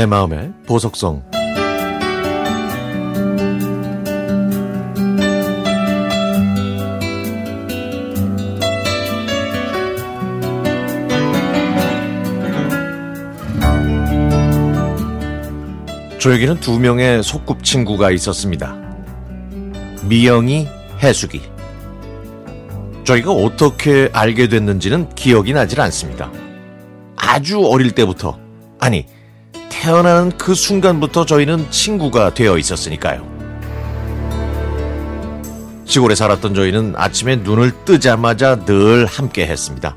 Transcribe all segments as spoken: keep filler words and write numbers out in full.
내 마음의 보석성. 저에게는 두 명의 소꿉친구가 있었습니다. 미영이, 해숙이. 저희가 어떻게 알게 됐는지는 기억이 나질 않습니다. 아주 어릴 때부터, 아니 태어나는 그 순간부터 저희는 친구가 되어 있었으니까요. 시골에 살았던 저희는 아침에 눈을 뜨자마자 늘 함께 했습니다.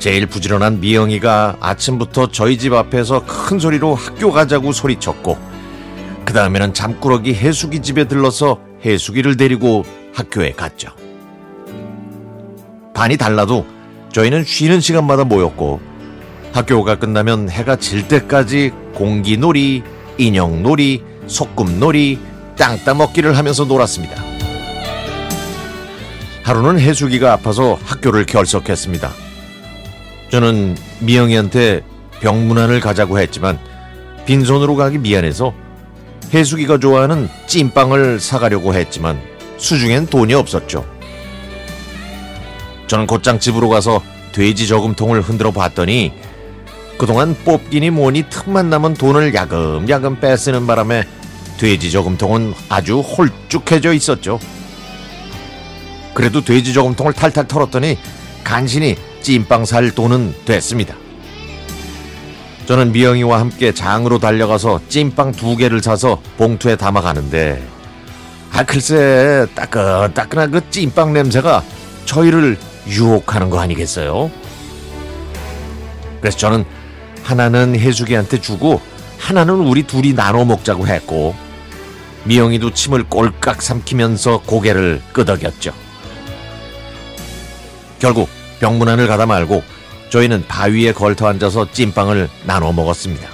제일 부지런한 미영이가 아침부터 저희 집 앞에서 큰 소리로 학교 가자고 소리쳤고, 그 다음에는 잠꾸러기 해숙이 집에 들러서 해숙이를 데리고 학교에 갔죠. 반이 달라도 저희는 쉬는 시간마다 모였고, 학교가 끝나면 해가 질 때까지 공기놀이, 인형놀이, 소꿉놀이, 땅 따먹기를 하면서 놀았습니다. 하루는 해숙이가 아파서 학교를 결석했습니다. 저는 미영이한테 병문안을 가자고 했지만 빈손으로 가기 미안해서 해숙이가 좋아하는 찐빵을 사가려고 했지만 수중엔 돈이 없었죠. 저는 곧장 집으로 가서 돼지 저금통을 흔들어 봤더니 그동안 뽑기니 뭐니 틈만 남은 돈을 야금야금 빼쓰는 바람에 돼지 저금통은 아주 홀쭉해져 있었죠. 그래도 돼지 저금통을 탈탈 털었더니 간신히 찐빵 살 돈은 됐습니다. 저는 미영이와 함께 장으로 달려가서 찐빵 두 개를 사서 봉투에 담아가는데, 아 글쎄 따끈따끈한 그 찐빵 냄새가 저희를 유혹하는 거 아니겠어요? 그래서 저는 하나는 해숙이한테 주고 하나는 우리 둘이 나눠 먹자고 했고, 미영이도 침을 꼴깍 삼키면서 고개를 끄덕였죠. 결국 병문안을 가다 말고 저희는 바위에 걸터 앉아서 찐빵을 나눠 먹었습니다.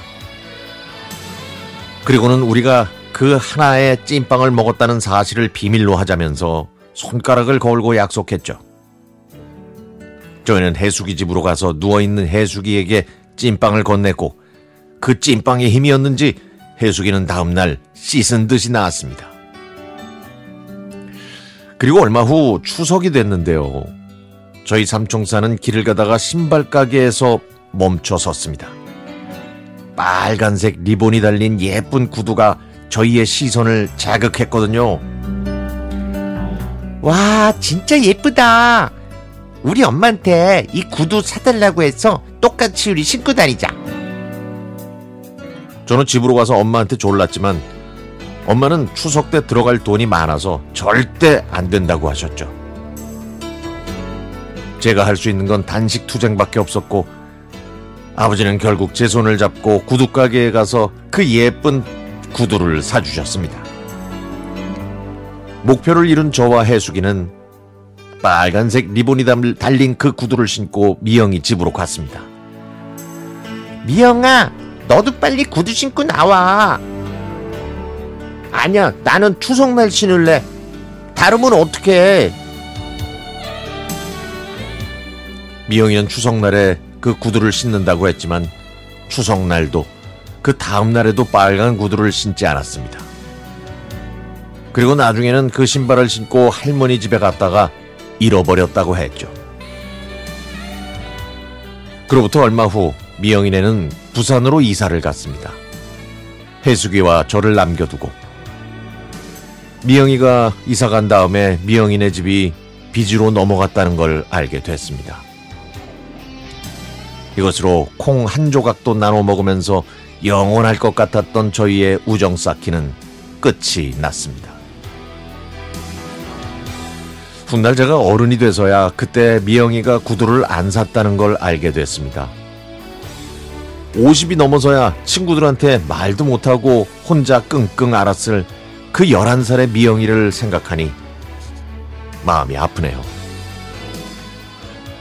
그리고는 우리가 그 하나의 찐빵을 먹었다는 사실을 비밀로 하자면서 손가락을 걸고 약속했죠. 저희는 해숙이 집으로 가서 누워있는 해숙이에게 찐빵을 건넸고, 그 찐빵의 힘이었는지 해숙이는 다음날 씻은 듯이 나았습니다. 그리고 얼마 후 추석이 됐는데요. 저희 삼총사는 길을 가다가 신발 가게에서 멈춰 섰습니다. 빨간색 리본이 달린 예쁜 구두가 저희의 시선을 자극했거든요. 와, 진짜 예쁘다. 우리 엄마한테 이 구두 사달라고 해서 똑같이 우리 신고 다니자. 저는 집으로 가서 엄마한테 졸랐지만 엄마는 추석 때 들어갈 돈이 많아서 절대 안 된다고 하셨죠. 제가 할 수 있는 건 단식 투쟁밖에 없었고, 아버지는 결국 제 손을 잡고 구두가게에 가서 그 예쁜 구두를 사주셨습니다. 목표를 이룬 저와 해숙이는 빨간색 리본이 달린 그 구두를 신고 미영이 집으로 갔습니다. 미영아, 너도 빨리 구두 신고 나와. 아니야, 나는 추석날 신을래. 다르면 어떡해. 미영이는 추석날에 그 구두를 신는다고 했지만 추석날도 그 다음날에도 빨간 구두를 신지 않았습니다. 그리고 나중에는 그 신발을 신고 할머니 집에 갔다가 잃어버렸다고 했죠. 그로부터 얼마 후 미영이네는 부산으로 이사를 갔습니다. 해숙이와 저를 남겨두고. 미영이가 이사간 다음에 미영이네 집이 빚으로 넘어갔다는 걸 알게 됐습니다. 이것으로 콩 한 조각도 나눠 먹으면서 영원할 것 같았던 저희의 우정 쌓기는 끝이 났습니다. 훗날 제가 어른이 돼서야 그때 미영이가 구두를 안 샀다는 걸 알게 됐습니다. 오십이 넘어서야 친구들한테 말도 못하고 혼자 끙끙 앓았을 그 열한 살의 미영이를 생각하니 마음이 아프네요.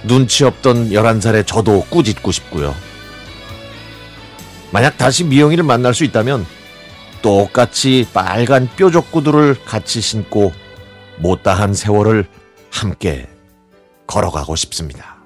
눈치 없던 열한 살에 저도 꾸짖고 싶고요. 만약 다시 미영이를 만날 수 있다면 똑같이 빨간 뾰족 구두를 같이 신고 못다한 세월을 함께 걸어가고 싶습니다.